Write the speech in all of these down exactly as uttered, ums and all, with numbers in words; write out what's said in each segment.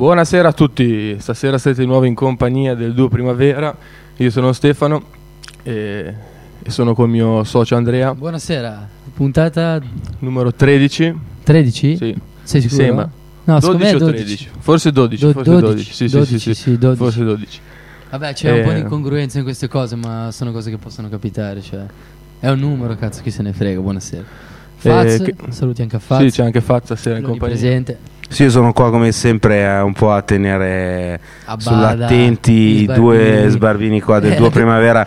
Buonasera a tutti, stasera siete di nuovo in compagnia del Duo Primavera. Io sono Stefano e sono con il mio socio Andrea. Buonasera, puntata numero tredici. tredici? Sì. Sei sicuro? Sembra. No, dodici o dodici. tredici? Forse dodici, Do- forse dodici. Sì, dodici, sì, sì, sì, dodici. Forse dodici. Vabbè, c'è eh. un po' di incongruenza in queste cose, ma sono cose che possono capitare, cioè è un numero, cazzo, chi se ne frega. Buonasera. Faz, eh, che... saluti anche a Faz. Sì, c'è anche Faz stasera in compagnia. Presente. Sì, io sono qua come sempre a, un po' a tenere a bada, sull'attenti i due sbarbini qua del Duo Primavera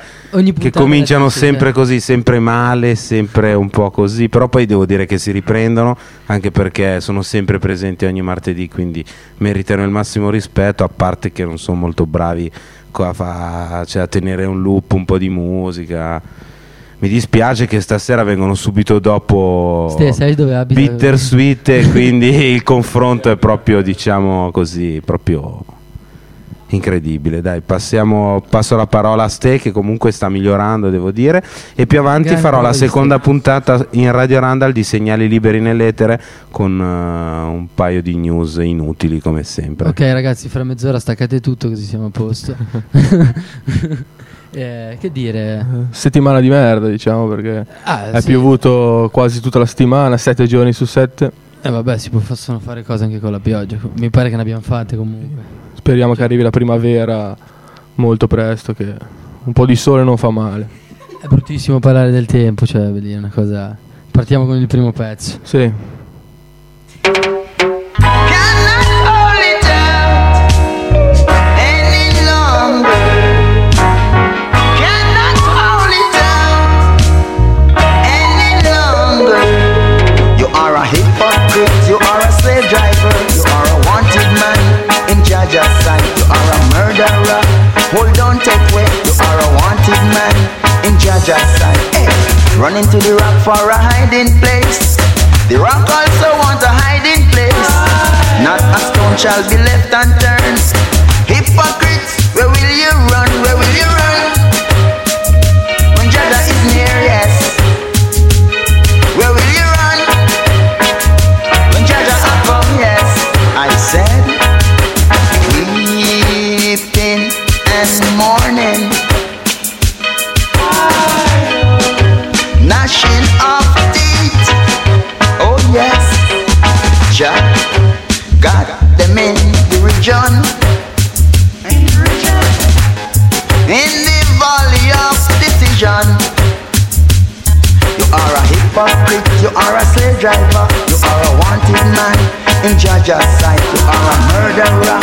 che cominciano sempre così, sempre male, sempre un po' così, però poi devo dire che si riprendono, anche perché sono sempre presenti ogni martedì, quindi meritano il massimo rispetto, a parte che non sono molto bravi qua fa, cioè, a tenere un loop, un po' di musica. Mi dispiace che stasera vengono subito dopo Ste, sai dove abita? Bittersweet, e quindi il confronto è proprio, diciamo così, proprio incredibile. Dai, passiamo, passo la parola a Ste, che comunque sta migliorando, devo dire. E più avanti Grande farò la seconda puntata in Radio Randall di Segnali Liberi nell'Etere con uh, un paio di news inutili come sempre. Ok ragazzi, fra mezz'ora staccate tutto così siamo a posto. Eh, che dire, settimana di merda, diciamo, perché ah, è sì. piovuto quasi tutta la settimana, sette giorni su sette. E eh, vabbè, si possono fare cose anche con la pioggia. Mi pare che ne abbiamo fatte comunque. Speriamo cioè. che arrivi la primavera molto presto, che un po' di sole non fa male. È bruttissimo parlare del tempo, cioè, vuol dire una cosa. Partiamo con il primo pezzo. Sì. Hold on, take way, you are a wanted man in Giagaia side. Hey, run into the rock for a hiding place. The rock also wants a hiding place. Not a stone shall be left unturned. Hypocrites, where will you run? Where will you run? When Giagaia is near, yes. Where will you run? When Giagaia are come, yes. I said, weeping morning, gnashing of teeth. Oh yes, Jah got them in the region, in the region, in the valley of decision. You are a hypocrite, you are a slave driver, you are a wanted man in Giagaia sight. You are a murderer.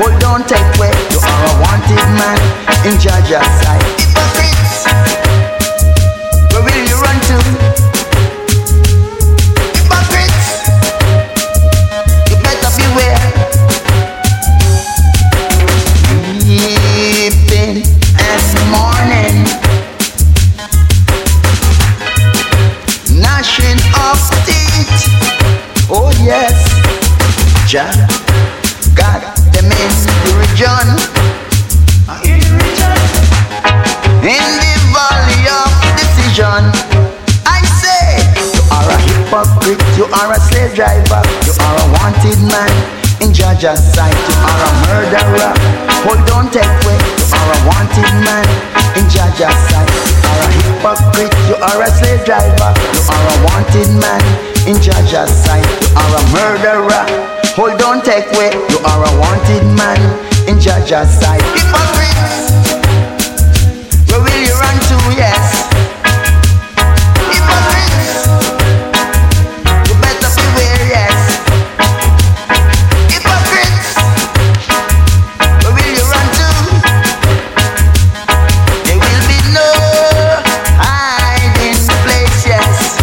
Hold on, take way. You are a wanted man in Giagaia sight. Hypocrites, where will you run to? Hypocrites, you better beware. Evening and morning, gnashing of teeth. Oh yes, Jah got them in the region. In the valley of decision, I say, you are a hypocrite, you are a slave driver, you are a wanted man in Giagaia sight, you are a murderer. Hold on, take way, you are a wanted man in Giagaia sight. You are a hypocrite, you are a slave driver, you are a wanted man in Giagaia sight, you are a murderer. Hold on, take way, you are a wanted man in Giagaia sight. Hypocrite, yes, hypocrites, you better beware, yes, hypocrites, where will you run to? There will be no hiding place, yes.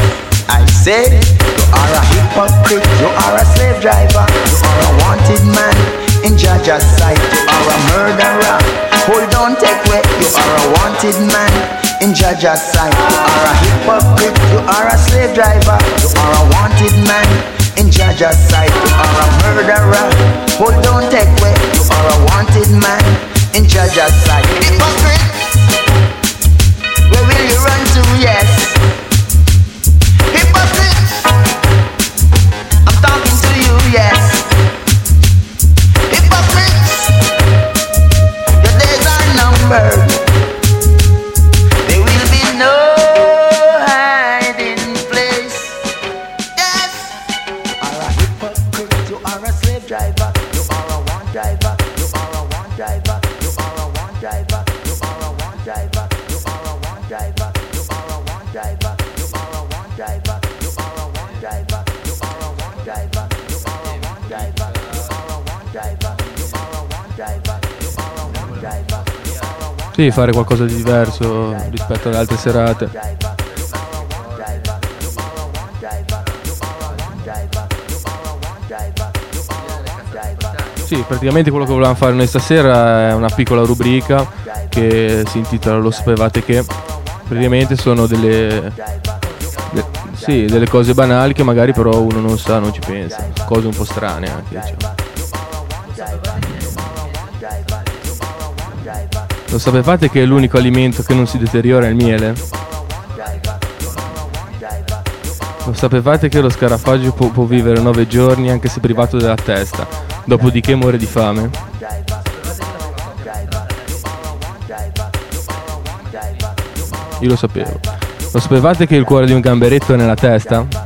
I said, you are a hypocrite, you are a slave driver, you are a wanted man in Giagaia sight, you are a murderer. Hold on, take way, you are a wanted man in Giagaia sight. You are a hypocrite, you are a slave driver, you are a wanted man in Giagaia sight. You are a murderer. Hold on, take way, you are a wanted man in Giagaia sight. Hypocrite, where will you run to? Yes, hypocrite, I'm talking to you, yes, hypocrite. diver, you are a one diver, you are a one diver, you are a one diver, you are a one diver. Sì, fare qualcosa di diverso rispetto alle altre serate. Sì, praticamente quello che volevamo fare noi stasera è una piccola rubrica che si intitola Lo sapevate che? Praticamente sono delle, de, sì, delle cose banali che magari però uno non sa, non ci pensa, cose un po' strane anche, diciamo. Lo sapevate che l'unico alimento che non si deteriora è il miele? Lo sapevate che lo scarafaggio può, può vivere nove giorni anche se privato della testa, dopodiché muore di fame? Io lo sapevo. Lo sapevate che il cuore di un gamberetto è nella testa?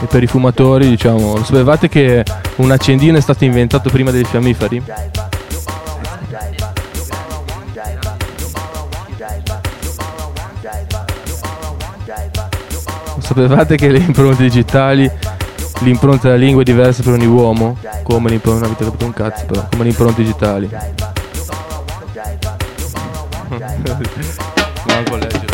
E per i fumatori, diciamo, sapevate che un accendino è stato inventato prima dei fiammiferi? Sapevate che le impronte digitali, l'impronta della lingua è diversa per ogni uomo? Come l'impronta, non avete capito un cazzo però, come le impronte digitali. Manco a leggere.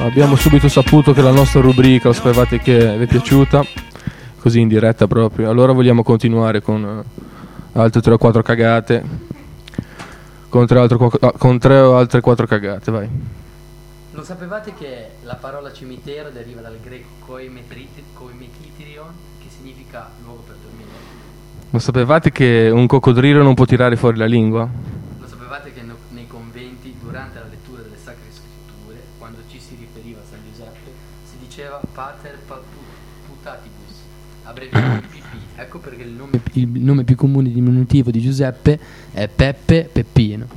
Abbiamo subito saputo che la nostra rubrica, lo sapevate che vi è piaciuta, così in diretta proprio. Allora vogliamo continuare con altre tre o quattro cagate, con tre, altro, con tre o altre quattro cagate, vai. Lo sapevate che la parola cimitero deriva dal greco koimetirion, che significa luogo per dormire? Lo sapevate che un coccodrillo non può tirare fuori la lingua? Lo sapevate che nei conventi, durante la lettura delle sacre scritture, quando ci si riferiva a San Giuseppe, si diceva pater putatibus, abbreviato P P. Ecco perché il nome, il nome più comune diminutivo di Giuseppe è Peppe Peppino.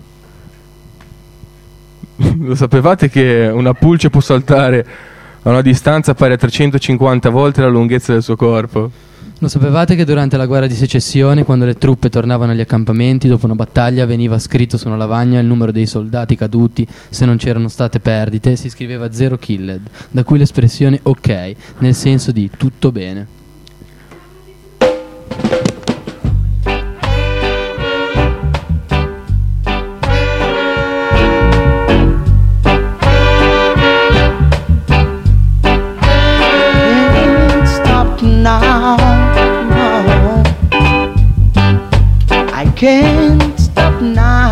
Lo sapevate che una pulce può saltare a una distanza pari a trecentocinquanta volte la lunghezza del suo corpo? Lo sapevate che durante la guerra di secessione, quando le truppe tornavano agli accampamenti, dopo una battaglia veniva scritto su una lavagna il numero dei soldati caduti, se non c'erano state perdite, si scriveva zero killed, da cui l'espressione ok, nel senso di tutto bene. Can't stop now.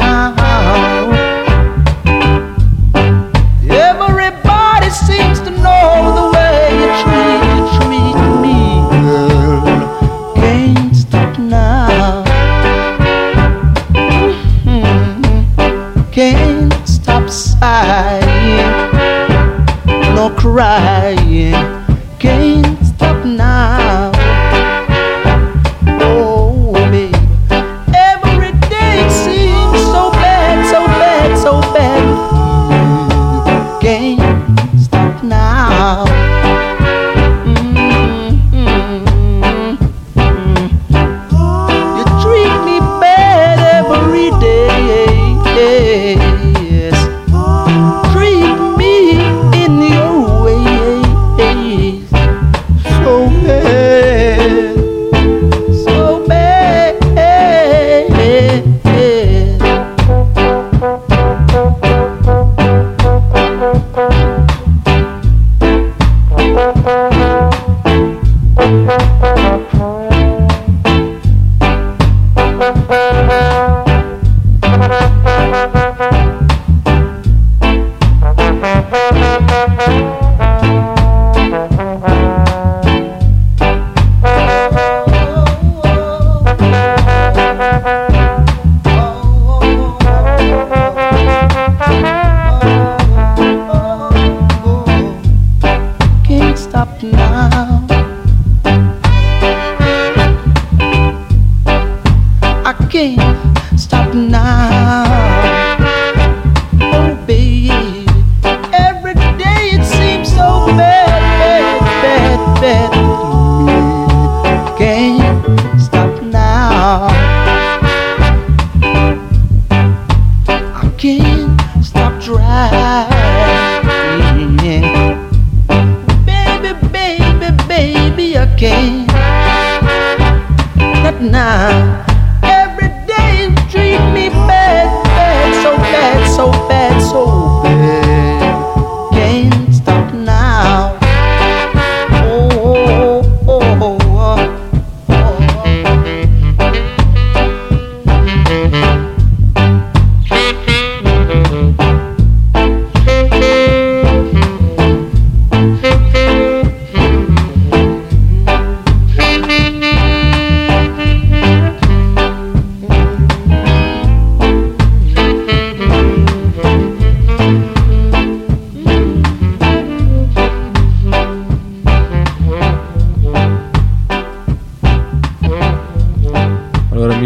Everybody seems to know the way you treat, you treat me, girl. Can't stop now. Mm-hmm. Can't stop sighing, no crying. Can't stop now.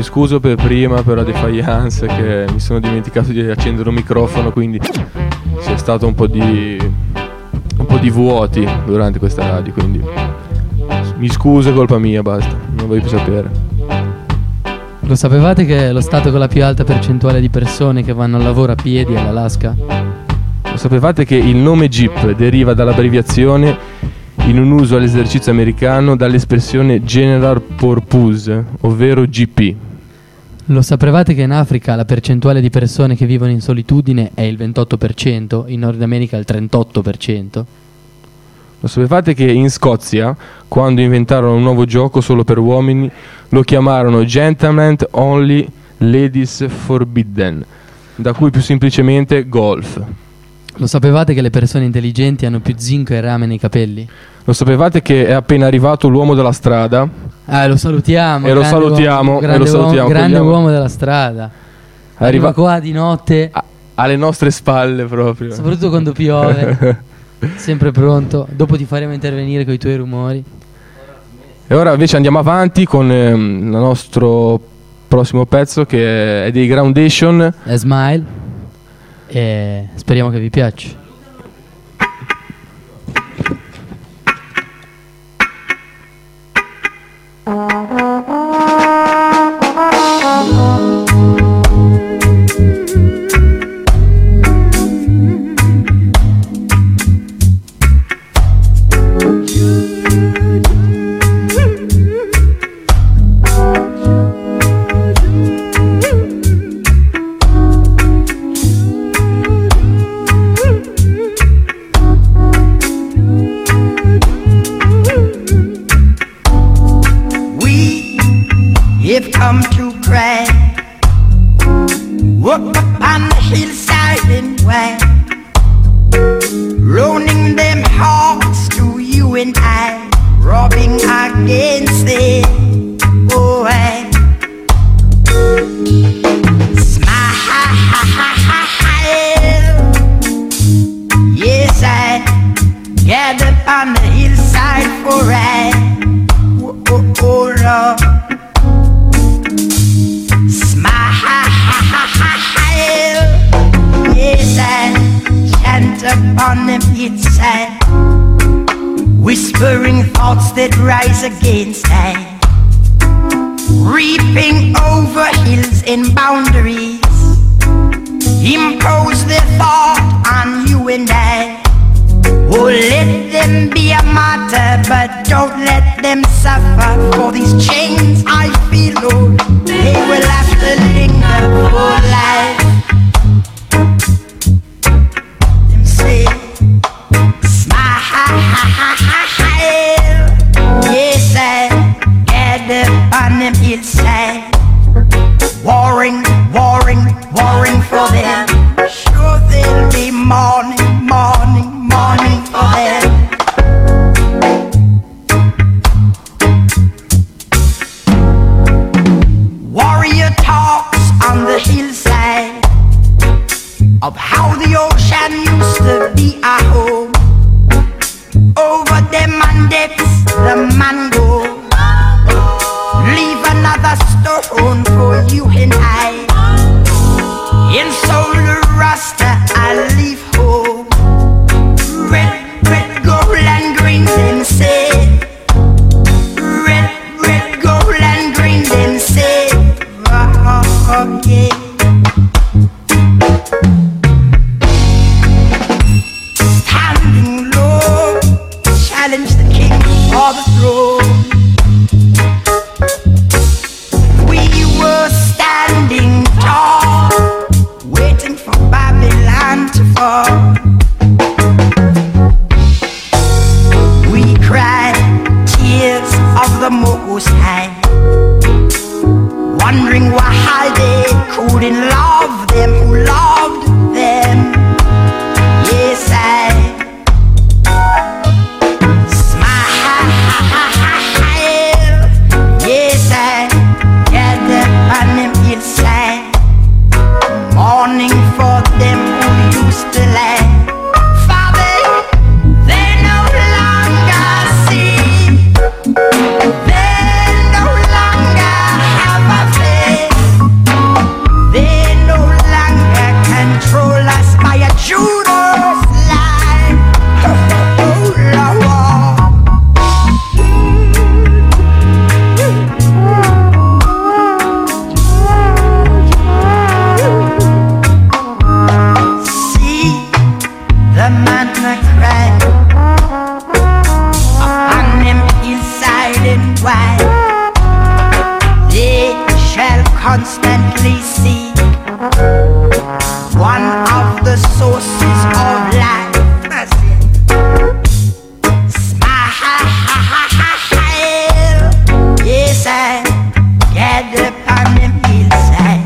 Scuso per prima per la defiance che mi sono dimenticato di accendere un microfono, quindi c'è stato un po' di un po' di vuoti durante questa radio, quindi mi scuso, è colpa mia, basta, non voglio più sapere. Lo sapevate che è lo stato con la più alta percentuale di persone che vanno al lavoro a piedi all'Alaska? Lo sapevate che il nome Jeep deriva dall'abbreviazione in un uso all'esercizio americano dall'espressione General Purpose, ovvero G P? Lo sapevate che in Africa la percentuale di persone che vivono in solitudine è il ventotto per cento, in Nord America il trentotto per cento? Lo sapevate che in Scozia, quando inventarono un nuovo gioco solo per uomini, lo chiamarono Gentlemen Only Ladies Forbidden, da cui più semplicemente golf? Lo sapevate che le persone intelligenti hanno più zinco e rame nei capelli? Lo sapevate che è appena arrivato l'uomo della strada? Ah, lo salutiamo. E lo salutiamo, grande, e lo salutiamo, uomo, grande uomo della strada. Arriva, Arriva qua di notte a, alle nostre spalle proprio. Soprattutto quando piove. Sempre pronto. Dopo ti faremo intervenire con i tuoi rumori. E ora invece andiamo avanti con ehm, il nostro prossimo pezzo, che è dei Groundation, e Smile. E speriamo che vi piaccia. Uh come to pray. Walk up on the hillside and way, loaning them hearts to you and I, rubbing against it away. Smile, yes I gathered on the hillside for I, oh, oh, oh Lord. Smile, yes I chant upon the hillside, whispering thoughts that rise against I, reaping over hills and boundaries, impose their thought on you and I. Oh, let them be a martyr, but don't let them suffer. For these chains I feel, oh, they will have to linger for life. Them say, smile, yes I gathered on them hillside, warring, warring, warring for them. Sure they'll be mourning, mourning, mourning for them. Warrior talks on the hillside of how the ocean used to be our home. Over the mandates, the mango, leave another stone for you and I. In solar rasta I leave home, red, red, gold and green then say, red, red, gold and green then say, oh, oh yeah. Standing low, challenge the king for the throne. We cried tears of the Most High, wondering why they couldn't love them who loved them. Yes, I smile. Yes, I gathered on them inside, mourning for them who used to lie. Constantly seek one of the sources of life. Smile, yes I gather upon the hillside.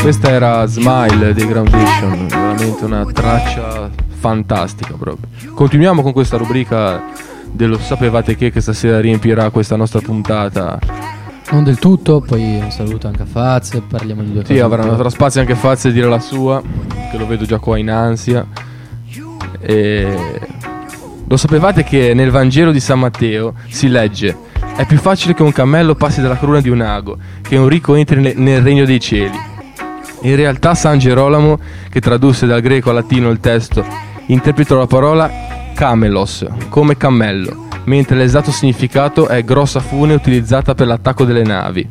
Questa era Smile dei Groundation, veramente una traccia fantastica proprio. Continuiamo con questa rubrica dello sapevate che che stasera riempirà questa nostra puntata. Non del tutto, poi un saluto anche a Faz, parliamo di due cose. Sì, avrà un altro spazio anche Faz e dire la sua, che lo vedo già qua in ansia. E... lo sapevate che nel Vangelo di San Matteo si legge: è più facile che un cammello passi dalla cruna di un ago che un ricco entri ne- nel regno dei cieli. In realtà San Gerolamo, che tradusse dal greco al latino il testo, interpretò la parola camelos come cammello, mentre l'esatto significato è grossa fune utilizzata per l'attacco delle navi.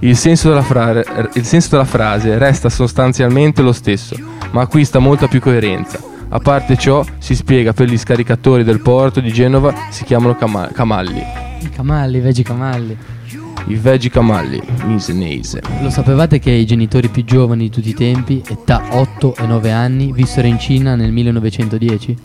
Il senso della, fra- il senso della frase resta sostanzialmente lo stesso, ma acquista molta più coerenza. A parte ciò, si spiega per gli scaricatori del porto di Genova si chiamano cam- camalli. I camalli, i veggi camalli. I veggi camalli, in senese. Lo sapevate che i genitori più giovani di tutti i tempi, età otto e nove anni, vissero in Cina nel millenovecentodieci?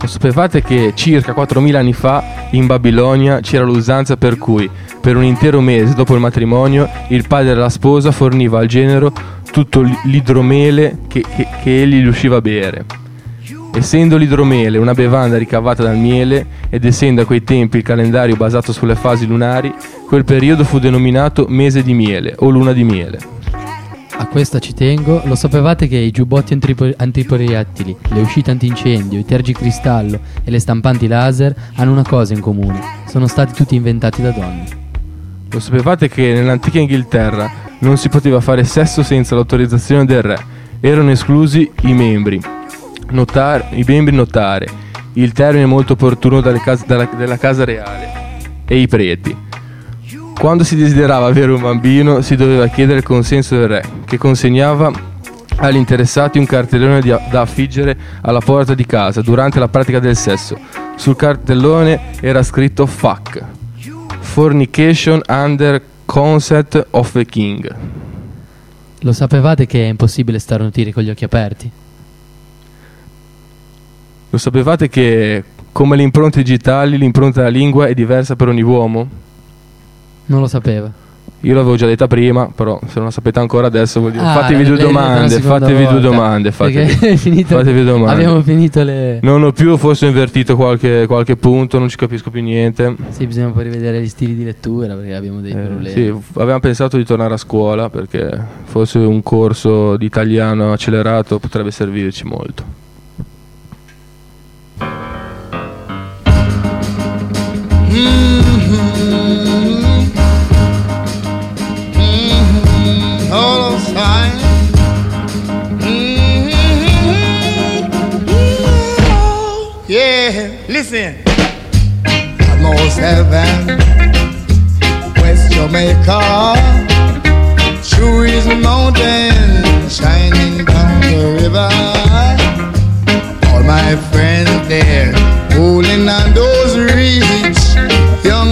Lo sapevate che circa quattromila anni fa, in Babilonia, c'era l'usanza per cui, per un intero mese dopo il matrimonio, il padre della sposa forniva al genero tutto l'idromele che, che, che egli riusciva a bere. Essendo l'idromele una bevanda ricavata dal miele, ed essendo a quei tempi il calendario basato sulle fasi lunari, quel periodo fu denominato mese di miele o luna di miele. A questa ci tengo. Lo sapevate che i giubbotti antipo- antiproiettili, le uscite antincendio, i tergicristallo e le stampanti laser hanno una cosa in comune: sono stati tutti inventati da donne. Lo sapevate che nell'antica Inghilterra non si poteva fare sesso senza l'autorizzazione del re? Erano esclusi i membri Notare, i membri notare, il termine molto opportuno dalle case, dalla, della casa reale, e i preti. Quando si desiderava avere un bambino si doveva chiedere il consenso del re, che consegnava agli interessati un cartellone di, da affiggere alla porta di casa durante la pratica del sesso. Sul cartellone era scritto F A Q, Fornication under consent of the king. Lo sapevate che è impossibile starnutire con gli occhi aperti? Lo sapevate che, come le impronte digitali, l'impronta della lingua è diversa per ogni uomo? Non lo sapeva. Io l'avevo già detta prima, però se non la sapete ancora adesso vuol dire ah, fatevi due domande, fatevi due domande, fatevi, finito, fatevi domande. Abbiamo finito le... Non ho più, forse ho invertito qualche, qualche punto, non ci capisco più niente. Sì, bisogna poi rivedere gli stili di lettura perché abbiamo dei eh, problemi. Sì, avevamo pensato di tornare a scuola perché forse un corso di italiano accelerato potrebbe servirci molto. Mm-hmm. Mm-hmm. All those signs. Mm-hmm. Mm-hmm. Yeah, listen. Almost heaven, West Jamaica, true is a mountain shining down the river. All my friends there, holding on those reeds.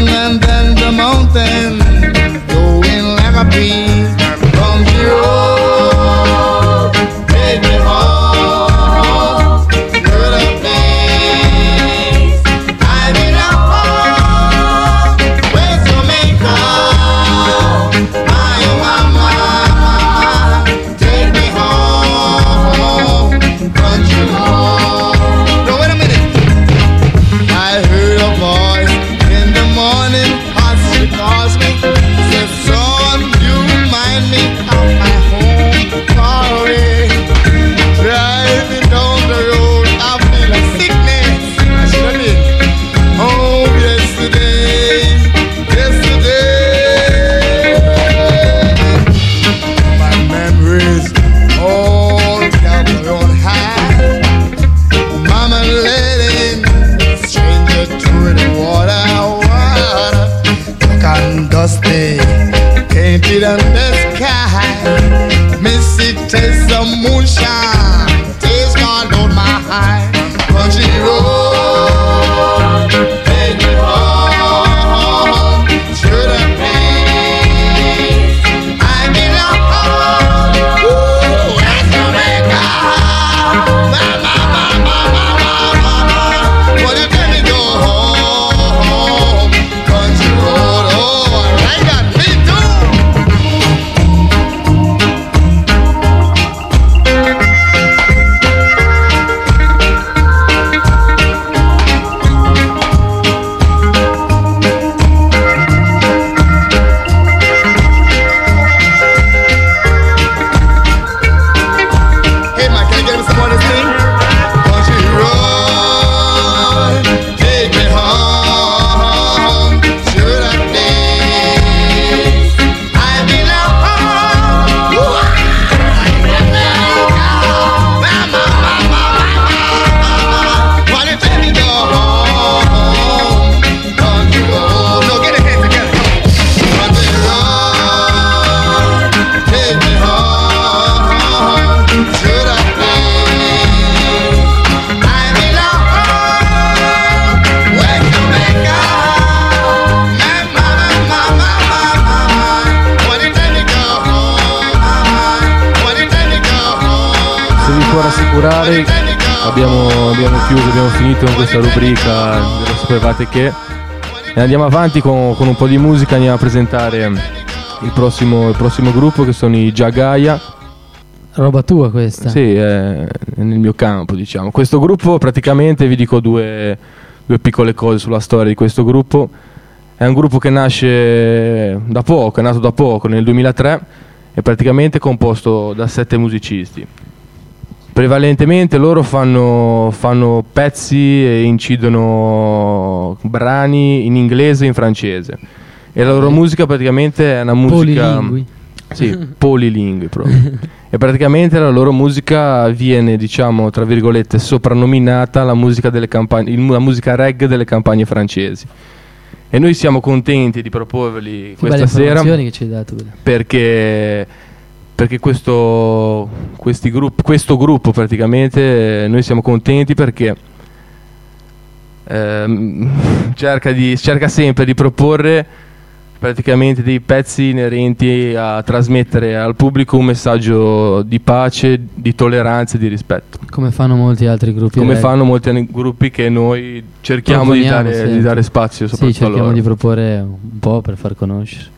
And then the mountain going like a breeze. From the road, take me home to the place I belong. Where to make up my mama? Take me home, country home. No, wait a minute. I heard a voice. Cause me, said son, you remind me of my home far away. Driving down the road, I feel a sickness. I should have been home yesterday, yesterday. My memories all gathered on high. Mama led in, stranger to the water. And dusty, painted on the sky. Missy taste of moonshine, taste gone down my eye. Country road, take me home to the place I belong. Ooh, that's Jamaica. Ma, ma, ma, ma, ma, ma, ma. What you tell me go home? Country road. I got me too. abbiamo chiuso, abbiamo finito con questa rubrica dello Sapevate Che, e andiamo avanti con, con un po' di musica. Andiamo a presentare il prossimo, il prossimo gruppo, che sono i Giagaia. Roba tua questa? Sì, è nel mio campo, diciamo. Questo gruppo, praticamente, vi dico due, due piccole cose sulla storia di questo gruppo. È un gruppo che nasce da poco, è nato da poco, nel duemilatré, e praticamente è composto da sette musicisti. Prevalentemente loro fanno, fanno pezzi e incidono brani in inglese e in francese. E la loro musica praticamente è una musica... Polilingui. Sì, polilingui proprio. E praticamente la loro musica viene, diciamo, tra virgolette, soprannominata la musica delle campagne, la musica reggae delle campagne francesi. E noi siamo contenti di proporveli che questa sera, che ci hai dato, perché, perché questo, questi gruppi, questo gruppo praticamente, noi siamo contenti perché ehm, cerca, di, cerca sempre di proporre praticamente dei pezzi inerenti a trasmettere al pubblico un messaggio di pace, di tolleranza e di rispetto. Come fanno molti altri gruppi. Come reggae. Fanno molti an- gruppi che noi cerchiamo di dare, di dare spazio soprattutto sì, cerchiamo a loro. Di proporre un po' per far conoscere.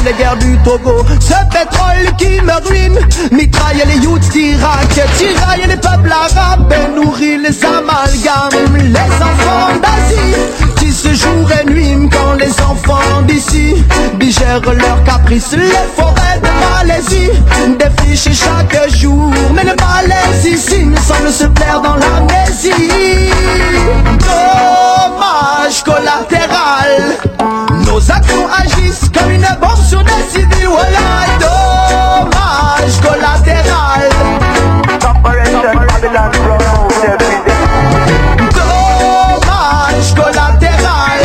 Les guerres du Togo, ce pétrole qui me ruine, mitraille les youths d'Irak, tiraille les peuples arabes et nourrit les amalgames. Les enfants d'Asie tissent jour et nuit quand les enfants d'ici digèrent leurs caprices. Les forêts de Malaisie défrichent chaque jour, mais le Malaisie signe semble se plaire dans l'amnésie. Dommage collatéral. Nos actions agissent comme une bombe sur des civils. Voilà, dommage collatéral. Dommage collatéral.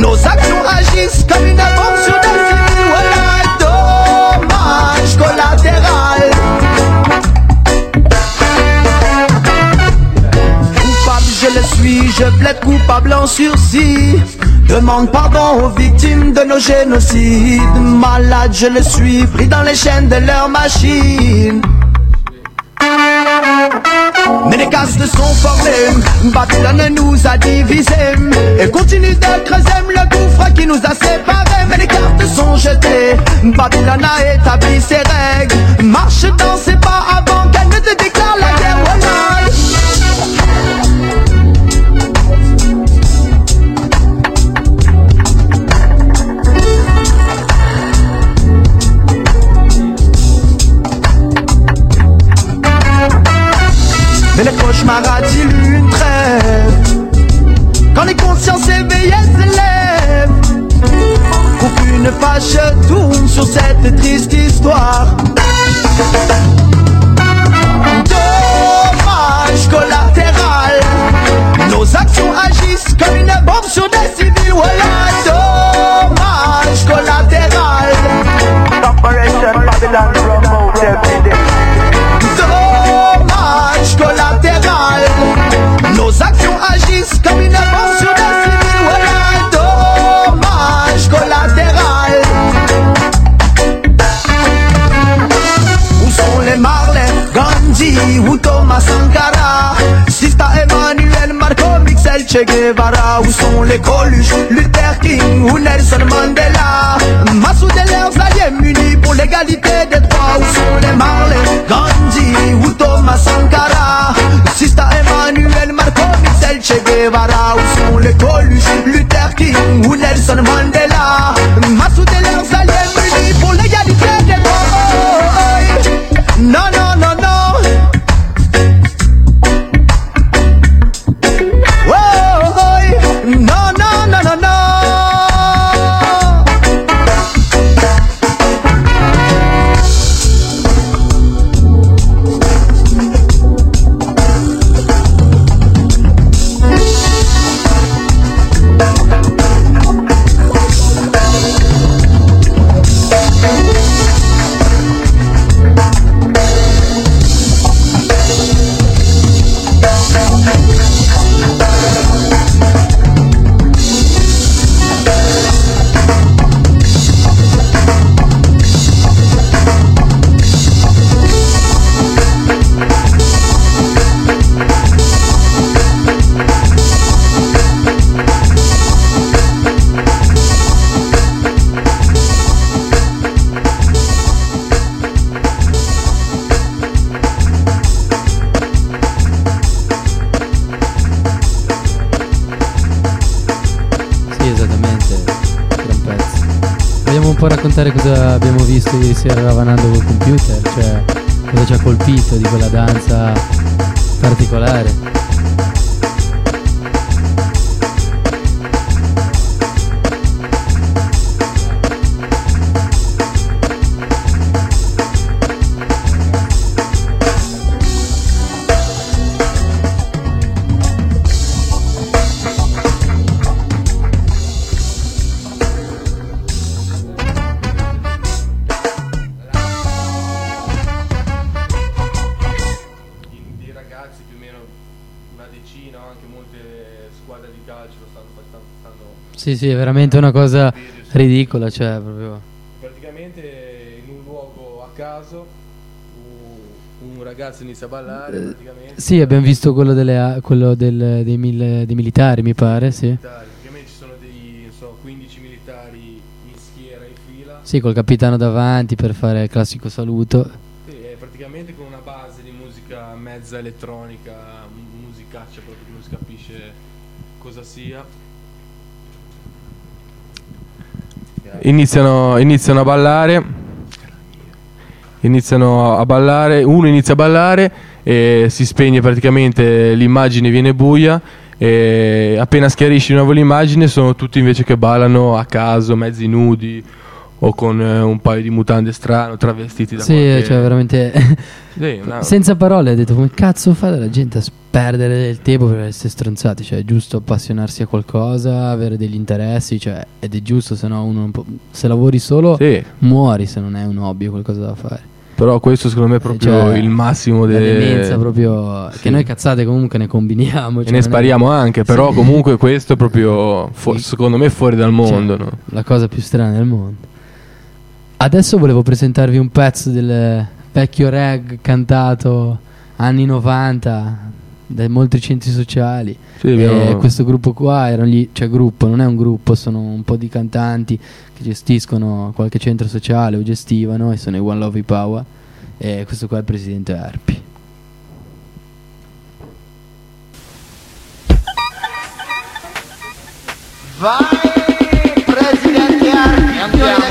Nos actions agissent comme une bombe sur des civils. Voilà, dommage collatéral. Coupable, je le suis, je plaide coupable en sursis. Demande pardon aux victimes de nos génocides. Malade je le suis, pris dans les chaînes de leurs machines. Mais les castes sont formés, Babylone nous a divisés et continue de creuser le gouffre qui nous a séparés. Mais les cartes sont jetées, Babylone a établi ses règles. Marche dans ses pas avant qu'elle ne te déclare la guerre. Mais le cauchemar a-t-il eu une trêve? Quand les consciences éveillées se lèvent, pour qu'une page tourne sur cette triste histoire. Dommage collatéral. Nos actions agissent comme une bombe sur des civils. Voilà, dommage collatéral. Operation Babylon Romo, collatéral. Nos actions agissent comme une bombe sur des civils. Voilà, dommage collatéral. Où sont les Marley, Gandhi ou Thomas Sankara, Sista Emmanuel, Marco, Mixel, Che Guevara? Où sont les Coluche, Luther King ou Nelson Mandela, Massoud et leurs alliés munis pour l'égalité des droits? Où sont les Marley, Gandhi ou Thomas Sankara, Sista Emmanuel, Marco, Mixel, Che Guevara? Où sont les Coluche, Luther King Nelson Mandela. Masu de la Australia, Bridi, Pula, ya di Tete, boy. No, no, no, no. Oh, no, no, no, no, cosa abbiamo visto ieri sera ravanando col computer, cioè cosa ci ha colpito di quella danza particolare. Sì, sì, è veramente una cosa ridicola, cioè proprio. Praticamente in un luogo a caso un ragazzo inizia a ballare. Eh, sì, abbiamo visto quello, delle, quello del, dei, mil, dei militari, mi pare, sì. Militari. Ovviamente ci sono dei so, quindici militari in schiera, in fila. Sì, col capitano davanti per fare il classico saluto. Sì, è praticamente con una base di musica mezza elettronica, musicaccia proprio che non si capisce cosa sia. Iniziano, iniziano a ballare, iniziano a ballare, uno inizia a ballare e si spegne praticamente, l'immagine viene buia e appena schiarisce di nuovo l'immagine sono tutti invece che ballano a caso, mezzi nudi o con un paio di mutande strane, travestiti da sì, qualche... cioè veramente sì, una... senza parole, ha detto come cazzo fa la gente a perdere il tempo per essere stronzati, cioè è giusto appassionarsi a qualcosa, avere degli interessi, cioè ed è giusto, se no uno se lavori solo sì. muori se non è un hobby o qualcosa da fare. Però questo secondo me è proprio cioè, il massimo della demenza proprio sì. che noi cazzate comunque ne combiniamo, cioè e ne spariamo è... anche, però sì. comunque questo è proprio fu- sì. secondo me fuori dal mondo, cioè, no? La cosa più strana del mondo. Adesso volevo presentarvi un pezzo del vecchio reg cantato anni novanta da molti centri sociali. Sì, e questo gruppo qua erano gli, cioè gruppo, non è un gruppo, sono un po' di cantanti che gestiscono qualche centro sociale o gestivano e sono i One Love e Power. E questo qua è il presidente Arpi. Vai presidente Arpi, andiamo.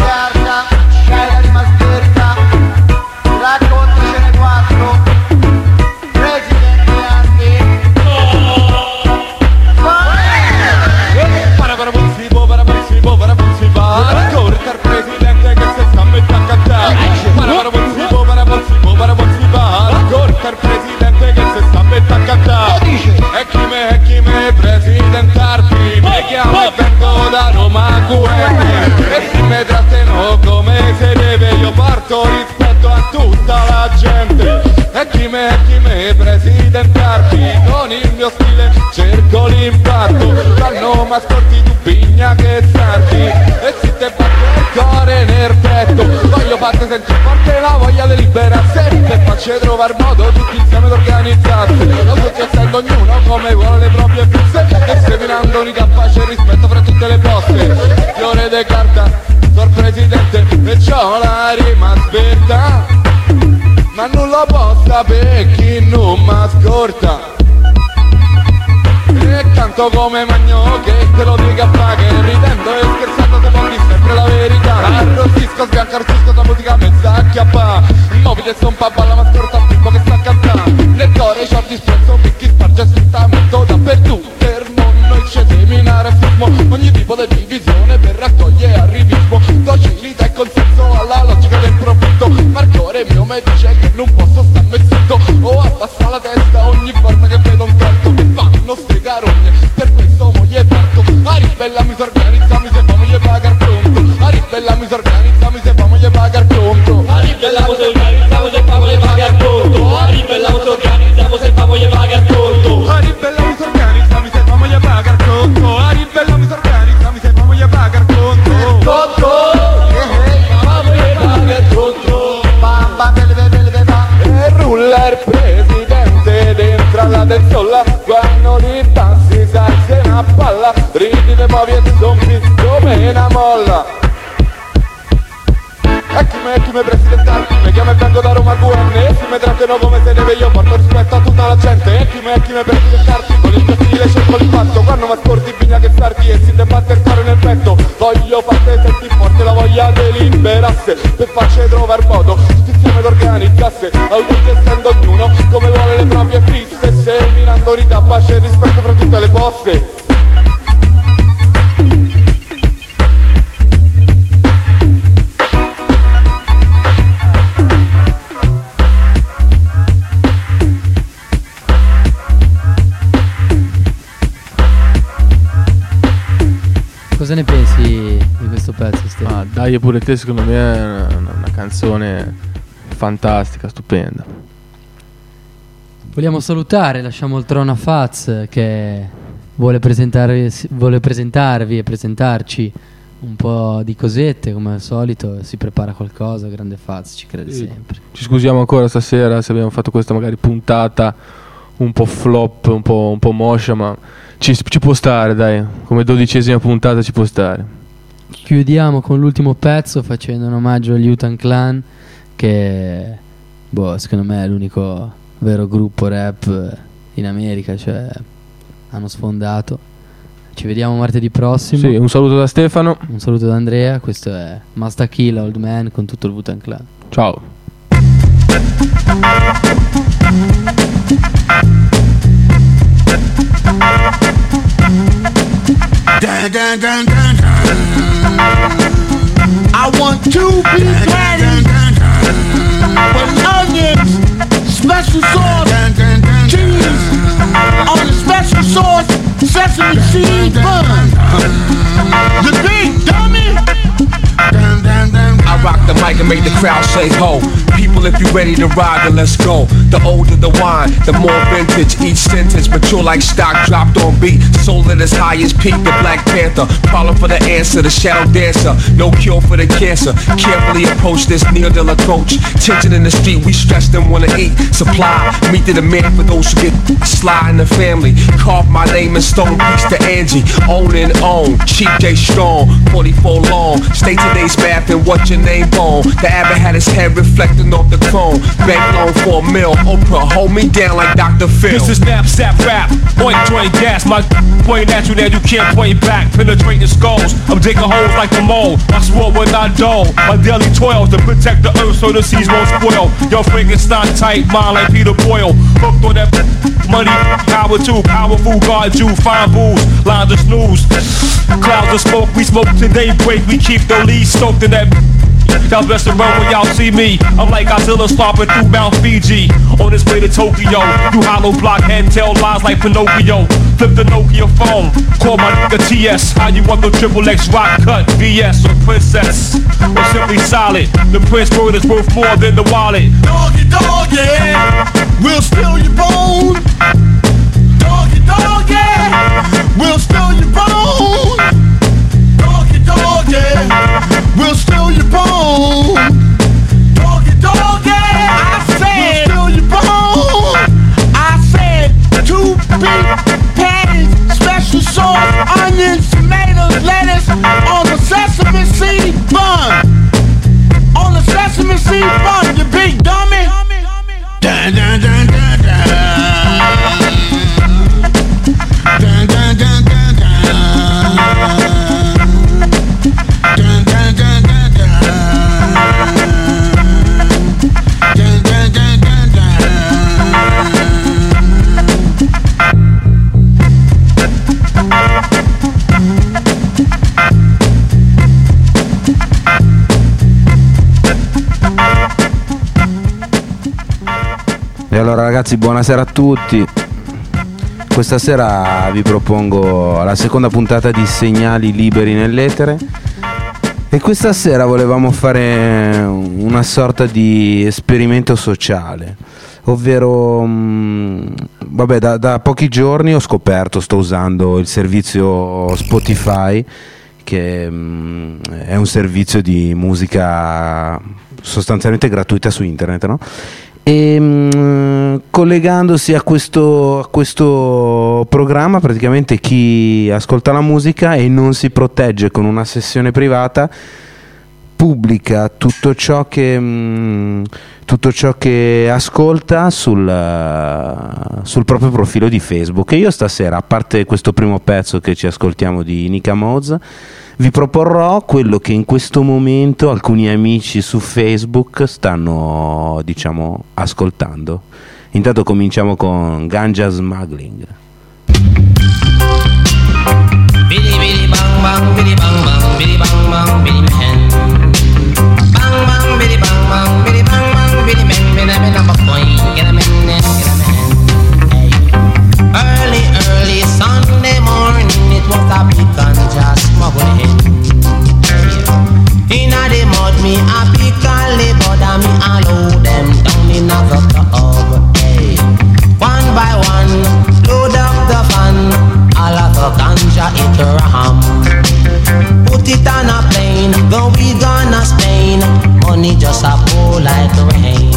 E si mi trattano come se deve, io porto rispetto a tutta la gente. E chi me, e chi me, presidente Arpi, con il mio stile cerco l'impatto. Danno ma ascolti tu pigna che sarti, e si te batte il cuore nel petto. Voglio parte sentire forte la voglia di liberazione, e faccio trovare modo tutti insieme ad organizzarsi. Lo sto gestendo ognuno come vuole le proprie fisse, e seminando unità, pace e rispetto fra tutte le poste. Fiore de carta, sor presidente, e c'ho la rima svelta, ma non lo può sapere chi non m'ascolta. tanto come Magnocche, te lo dico a fa che ridendo e scherzando te porti sempre la verità. Arrossisco, sbianco, arrossisco, la musica mezza acchiappa. Mobile stompa, balla ma scorta un tipo che sta a cantare. Nel core c'ho disprezzo, picchi sparge sfruttamento dappertutto. Per non noi c'è seminare fermo ogni tipo di divisione per raccogliere arrivismo. Docilità e consenso alla logica del profitto. Marcore mio me dice che non posso starmi zitto. O abbassa la testa ogni volta che vedo un torto. Fanno ste carogne, per questo moglie parto. A ribella mi s'organizzami se fa moglie pagar pronto. A ribella mi s'organizzami se fa moglie pagar pronto. A ribella mi s'organizzami se fa moglie pagar pronto. A ribella mi s'organizzami se fa moglie pagar pronto. A ribella mi s'organizzami se fa moglie pagar pronto. A ribella mi s'organizzami se fa moglie pagar pronto. Il presidente dentro alla tensola, quando li passi sai se una palla, ridi le muovi e zombi come una molla. E come, e come presidentale, mi chiamo e vengo da Roma Q N, e chi mi trattano come se deve io porto rispetto a tutta la gente. E chi me, e chi me presidentarti, con il mio stile cerco il fatto, quando mi ascolti vigna che farti e si debatte il cuore nel petto. Voglio farti sentire forte la voglia che liberasse, per farci trovare modo, tutti insieme l'organizzasse, autogestendo ognuno come vuole le proprie fisse, seminando unità, pace e rispetto fra tutte le poste. Cosa ne pensi di questo pezzo, Stefano? Ah, dai pure te, secondo me è una, una canzone fantastica, stupenda. Vogliamo salutare, lasciamo il trono a Faz che vuole presentarvi, vuole presentarvi e presentarci un po' di cosette, come al solito si prepara qualcosa, grande Faz, ci crede sempre. Ci scusiamo ancora stasera se abbiamo fatto questa magari puntata un po' flop, un po', un po' moscia, ma ci, ci può stare, dai, come dodicesima puntata ci può stare. Chiudiamo con l'ultimo pezzo facendo un omaggio agli Wu-Tang Clan, che boh, secondo me è l'unico vero gruppo rap in America, cioè hanno sfondato. Ci vediamo martedì prossimo. Sì, un saluto da Stefano. Un saluto da Andrea, questo è Masta Kill Old Man con tutto il Wu-Tang Clan. Ciao. Dun, dun, dun, dun, dun. I want two beef patties with onions, special sauce, dun, dun, dun, cheese, dun, on the special sauce, sesame seed bun. The big dummy. Dun, dun, dun, dun. I rock the mic and make the crowd say ho. People, if you ready to ride, then let's go. The older the wine, the more vintage. Each sentence mature like stock dropped on beat. Soul at its highest peak, the Black Panther. Calling for the answer, the shadow dancer. No cure for the cancer. Carefully approach this near the approach. Tension in the street, we stress them wanna eat. Supply, meet the demand for those who get sly in the family. Carve my name in stone, peace to Angie. Own and own, cheap J strong, forty-four long. Stay today's bath and watch your name on. The abbot had his head reflected off the cone, bank loan for a mill. Oprah, hold me down like Doctor Phil. This is knapsack rap, point joint gas. My point at you that you can't point back. Penetrating skulls, I'm digging holes like a mole. I swore when I dole, my daily toils to protect the earth so the seas won't spoil. Yo, Frankenstein tight, mind like Peter Boyle. Hooked on that money, power too, powerful, guard you, fine booze, lines of snooze. Clouds of smoke, we smoke till daybreak. We keep the lead soaked in that. Y'all best to run when y'all see me. I'm like Godzilla slopping through Mount Fiji. On his way to Tokyo, you hollow blockhead tell lies like Pinocchio. Flip the Nokia phone, call my nigga T S. How you want the triple X rock cut, B S or princess? Or simply solid, the prince word is worth more than the wallet. Doggy doggy, we'll steal your bone. Doggy doggy, we'll steal your bone. Doggy doggy, we'll steal your bone. Doggy, doggy, I said, we'll steal your bone. I said, two big patties, special sauce, onions, tomatoes, lettuce, on the sesame seed bun. On the sesame seed bun, you big dummy. Dun, dun, dun, dun, dun. Dun, dun, dun, Allora ragazzi, buonasera a tutti. Questa sera vi propongo la seconda puntata di Segnali Liberi nell'Etere e questa sera volevamo fare una sorta di esperimento sociale, ovvero mh, vabbè, da, da pochi giorni ho scoperto, sto usando il servizio Spotify, che mh, è un servizio di musica sostanzialmente gratuita su internet, no? E mh, collegandosi a questo, a questo programma, praticamente chi ascolta la musica e non si protegge con una sessione privata pubblica tutto ciò che mh, tutto ciò che ascolta sul, sul proprio profilo di Facebook. E io stasera, a parte questo primo pezzo che ci ascoltiamo di Nika Moz, vi proporrò quello che in questo momento alcuni amici su Facebook stanno, diciamo, ascoltando. Intanto cominciamo con Ganja Smuggling. Bidi bidi bang bang bidi bang bang bidi bang bang bidi men. Bang bang bidi bang bang bidi bang bang bidi men. Bidi men number point, get a man, get a man. Early early Sunday morning, it was a big ganja smuggling. Inna the mud, me a pick a label, and me a load them down in a club. Hey, one by one, load up the van. All of the ganja it ram. Put it on a plane, go we gonna Spain. Money just a pour like rain.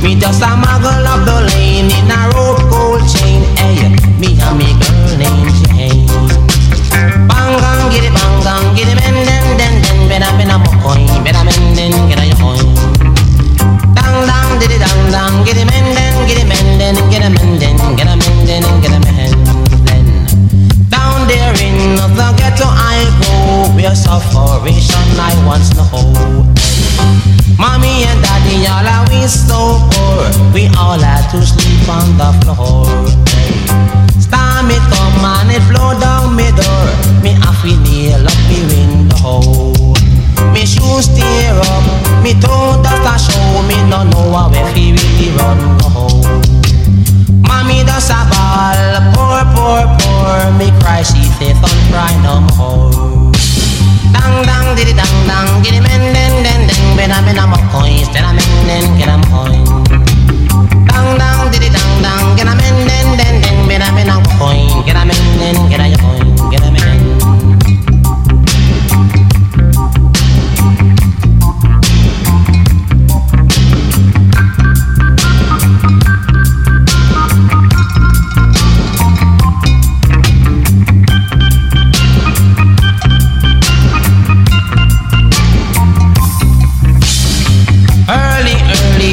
Me just a muggle up the lane in a rope gold chain. Hey, me and me girl named Jane. Bang gang, giddy bang gang, giddy men den den den. Bena bena mokoi, bena men den, giddy yoi. Dang dang, diddy dang dang, giddy men den, giddy men den, giddy men den, giddy men den, giddy men den. Down there in the ghetto I go, where sufferation I once know. Mommy and daddy all are we so poor, we all had to sleep on the floor. Storm it come and it blow down me door, me half in nail up me window. Me shoes tear up, me toe dust a show, me no know how if he really run go. Mommy does a ball, poor, poor, poor, me cry, she say don't cry no more. Dang dang diddy dang dang, giddy men den den den, ben a men a mo coins, then a men den get a coin. Dang dang diddy dang dang, get a men den den den, ben a men a mo coin, get a men den get a coin, get a men.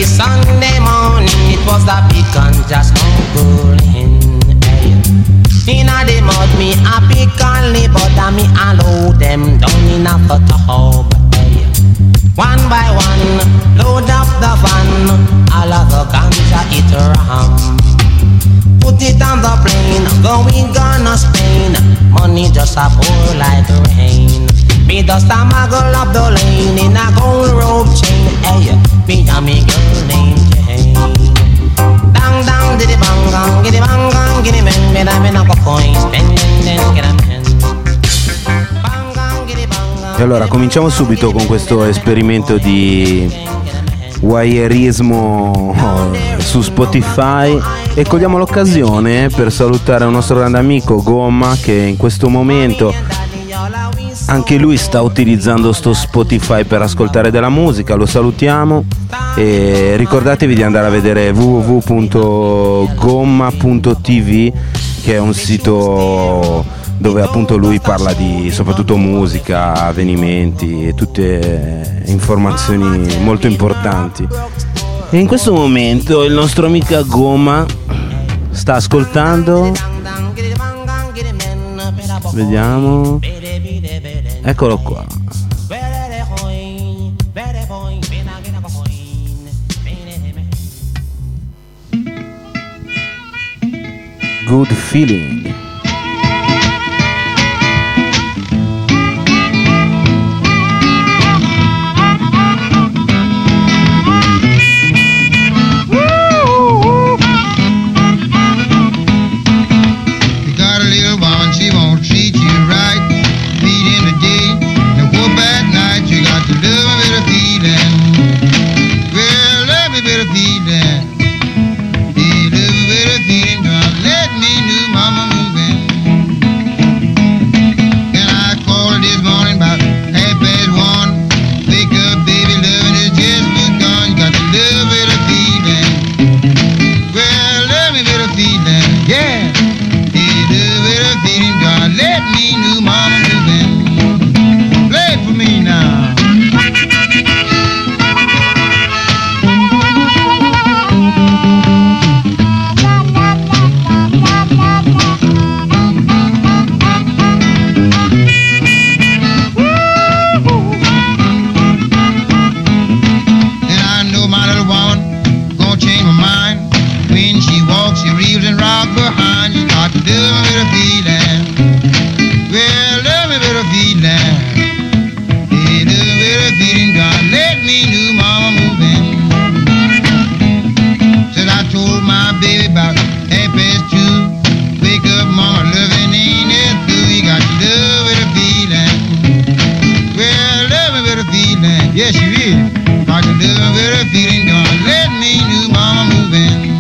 Sunday morning, it was the big ganja smuggling. Inna the mud, me a pick and but and me a load them down in a club. One by one, load up the van, all of the ganja it ram. Put it on the plane, going gonna Spain. Money just a pour like rain. Me just a muggle up the lane in a gold rope chain. Hey, me and me girl named Jane. Dang dang diddy bang gang, giddy bang gang, giddy men, men a men a coin, spend den den, get a men. Bang gang, giddy bang gang. E allora cominciamo subito con questo esperimento di wireismo su Spotify e cogliamo l'occasione per salutare un nostro grande amico Gomma, che in questo momento anche lui sta utilizzando sto Spotify per ascoltare della musica. Lo salutiamo e ricordatevi di andare a vedere w w w punto gomma punto t v, che è un sito dove appunto lui parla di soprattutto musica, avvenimenti e tutte informazioni molto importanti. E in questo momento il nostro amico Gomma sta ascoltando, vediamo, eccolo qua. Good Feeling. Woo! yes you is. Like a little bit of feeding, gonna let me new mama move in.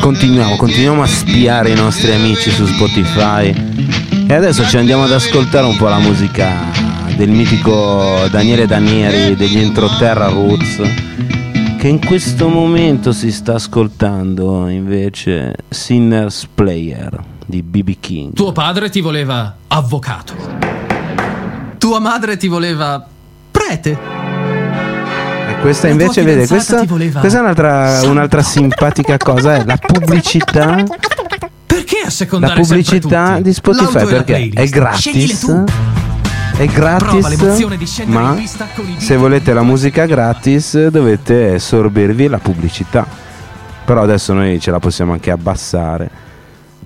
Continuiamo, continuiamo a spiare i nostri amici su Spotify e adesso ci andiamo ad ascoltare un po' la musica del mitico Daniele Danieri degli Entroterra Roots, che in questo momento si sta ascoltando invece Sinner's Prayer di B B. King. Tuo padre ti voleva avvocato, tua madre ti voleva prete. Questa invece, vede, questa, questa è un'altra, un'altra simpatica cosa, è la pubblicità. Perché assecondare la pubblicità di Spotify? L'auto perché è gratis. È gratis, ma se volete la musica gratis dovete sorbirvi la pubblicità. Però adesso noi ce la possiamo anche abbassare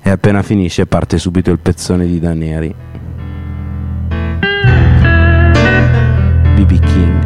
e appena finisce parte subito il pezzone di Danieri. B B. King.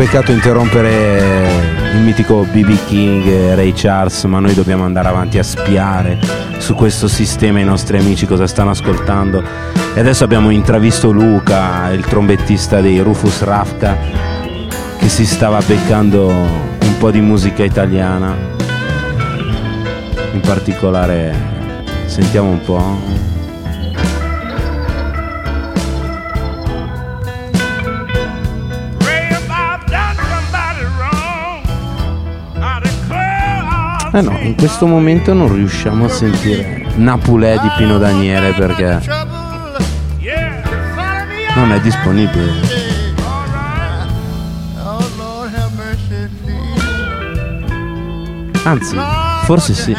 Peccato interrompere il mitico B B. King e Ray Charles, ma noi dobbiamo andare avanti a spiare su questo sistema i nostri amici cosa stanno ascoltando. E adesso abbiamo intravisto Luca, il trombettista dei Rufus Rafka, che si stava beccando un po' di musica italiana. In particolare sentiamo un po' Eh no, in questo momento non riusciamo a sentire Napulè di Pino Daniele perché non è disponibile. Anzi, forse sì.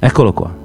Eccolo qua.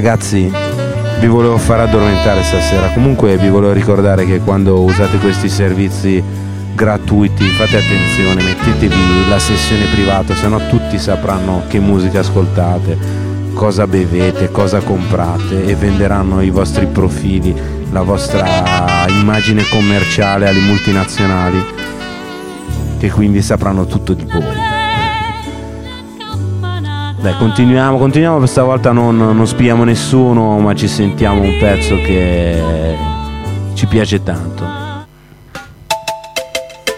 Ragazzi, vi volevo far addormentare stasera. Comunque vi volevo ricordare che quando usate questi servizi gratuiti fate attenzione, mettetevi la sessione privata, sennò tutti sapranno che musica ascoltate, cosa bevete, cosa comprate e venderanno i vostri profili, la vostra immagine commerciale alle multinazionali, che quindi sapranno tutto di voi. Beh, continuiamo, continuiamo, questa volta non, non spiamo nessuno, ma ci sentiamo un pezzo che ci piace tanto.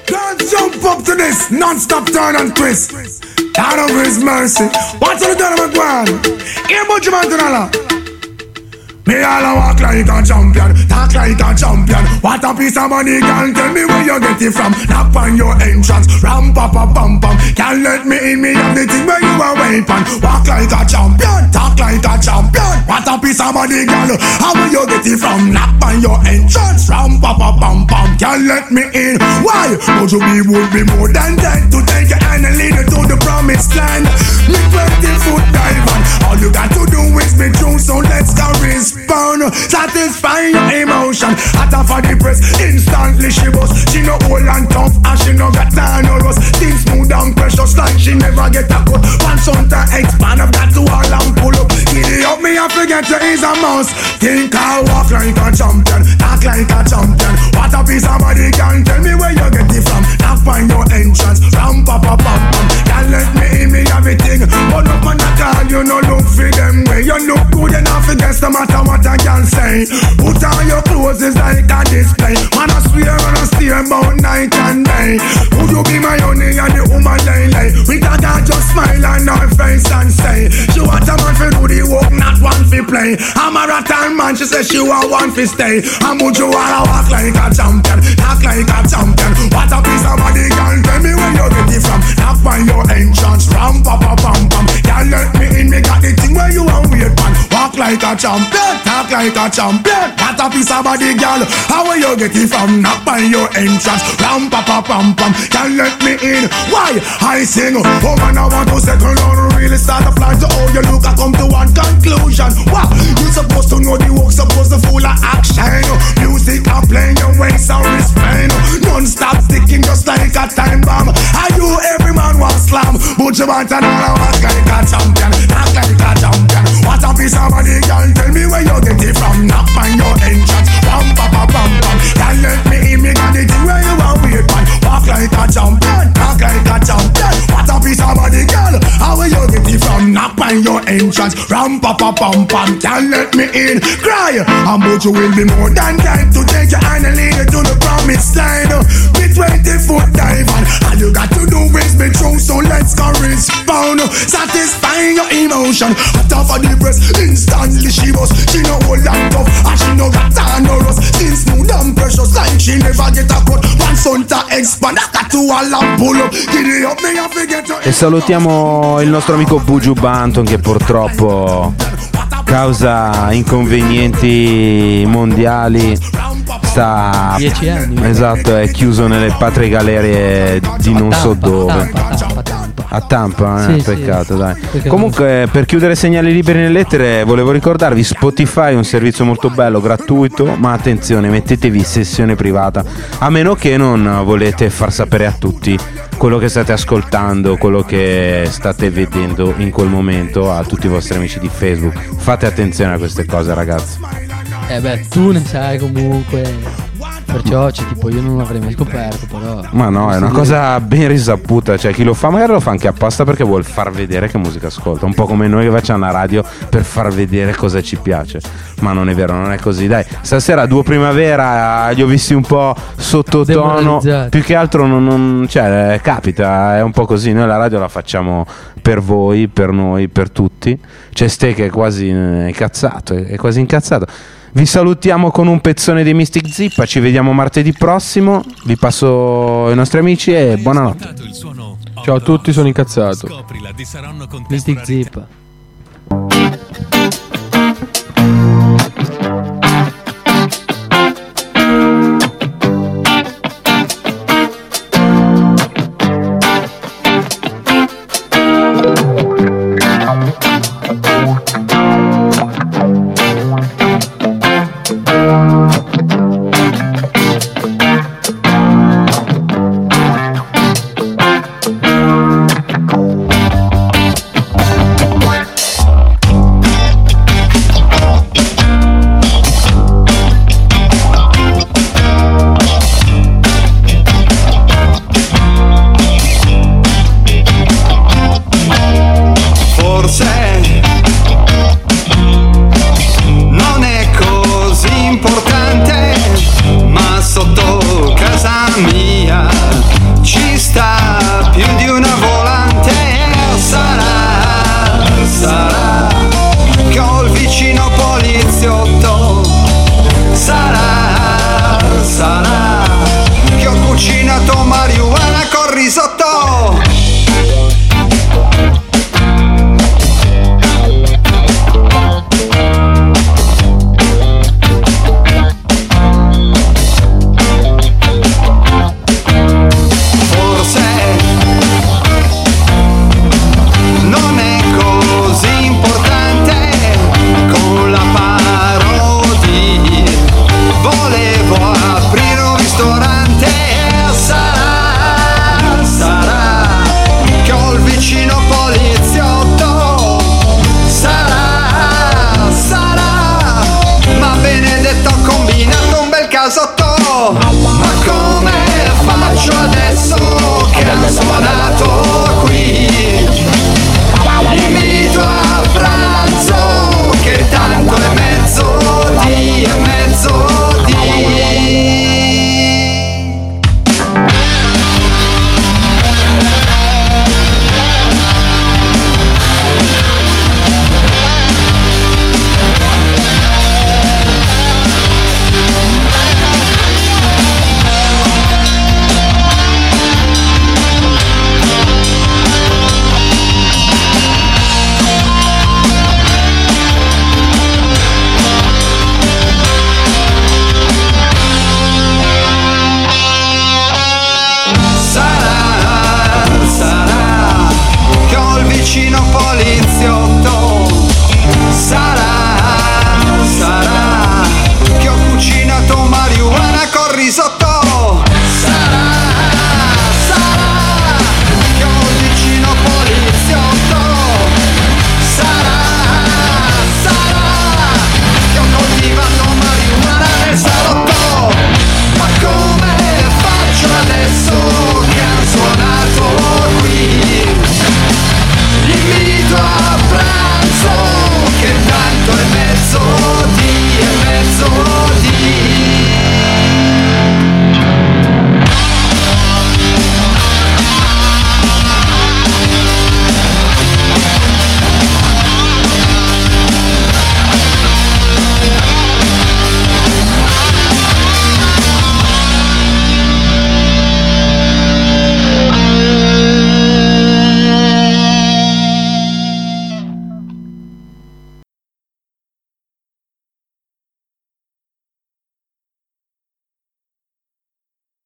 Don't jump up to this, non-stop turn and twist. Out of his mercy. What's on the turn of a guan? Here, Buju Banton. Me all walk like a champion, talk like a champion. What a piece of money, can tell me where you get it from. Knock on your entrance, ram pa pa pam pam. Can't let me in, me have the thing where you are weapon. Walk like a champion, talk like a champion. What a piece of money, girl, how will you get it from? Knock on your entrance, ram pa pa pam pam. Can't let me in, why? Would you be, would be more than dead to take your hand and lead you to the promised land. Me twenty foot dive on, all you got to do is be true, so let's go respond. Satisfy your emotion, hot off of the press, instantly she was. She no old and tough, and she no got time or us. Things smooth and precious like she never get a cut. One son to expand, I've got to all and pull up. Giddy up, me I forget to is a mouse. Think I walk like a champion, talk like a champion. What a piece of body, can tell me where you get it from. Now find your entrance, ram pa pa pam pam. Can't let me in, me everything. But no man at all, you no look for them way. You look good enough against no matter what I can say. Put on your clothes, it's like a display. Man, I swear and I steer about night and day. Would you be my honey and the woman lay lay? With a girl just smile on her face and say, she want a man fi do the work, not one fi play. A marathon man, she say she want one fi stay. And would you wanna walk like a champion, talk like a champion? What a piece of body, girl, tell me where you get it from. Knock on your entrance, ram pa pa pam pam. Girl, let me in, me got the thing where you want weird man. Walk like a champion, talk like a champion. What a piece of body, girl, how will you get it from? Knock on your entrance, ram pa pa pam pam. Girl, let me in, why? I sing, oh man, I want to settle down, really start to fly to all you look. I come to one conclusion. What? You supposed to know the work, supposed to full of action. Music I'm playing, your ways are restrained. Non-stop sticking just like a time bomb. I do every man want slam, but you want another walk like a champion, talk like a champion. What a piece of money, girl, tell me where you get it from. Knock on your entrance, bam bam bam bam bam. Can't let me in, me got the thing where you are weird man. Walk like a champion, talk like a champion. What a piece of money, girl, how will you get it from? Knock on your entrance. entrance. Ram pa pa pam pam, can't let me in. Cry, and but you will be more than time to take your hand and lead you to the promised land. With twenty-foot dive on, all you got to do is be true. So let's go respond, satisfying your emotion. Hot off of the breast, instantly she was. She no hold that tough, and she no got time no rust. She's smooth and precious, like she never get a cut. One son to expand, I got to all a pull up. Give it up, me I forget to. E salutiamo il nostro amico Buju Banton, che purtroppo causa inconvenienti mondiali sta dieci anni, esatto, è chiuso nelle patrie galerie di non so dove, a Tampa, eh? Sì, peccato, sì, dai. Peccato. Comunque, per chiudere Segnali Liberi nell'Etere, volevo ricordarvi Spotify, un servizio molto bello, gratuito, ma attenzione, mettetevi sessione privata, a meno che non volete far sapere a tutti quello che state ascoltando, quello che state vedendo in quel momento a tutti i vostri amici di Facebook. Fate attenzione a queste cose, ragazzi. Eh beh, tu ne sai comunque, perciò cioè, tipo io non l'avrei mai scoperto, però. Ma no, è una cosa ben risaputa, cioè chi lo fa magari lo fa anche apposta perché vuol far vedere che musica ascolta, un po' come noi che facciamo la radio per far vedere cosa ci piace. Ma non è vero, non è così, dai. Stasera Duo Primavera li ho visti un po' sottotono, più che altro non, non cioè capita, è un po' così, noi la radio la facciamo per voi, per noi, per tutti. C'è Ste che è quasi incazzato, è quasi incazzato. Vi salutiamo con un pezzone di Mystic Zippa, ci vediamo martedì prossimo, vi passo i nostri amici e buonanotte. Ciao a tutti, sono incazzato. Mystic Zippa.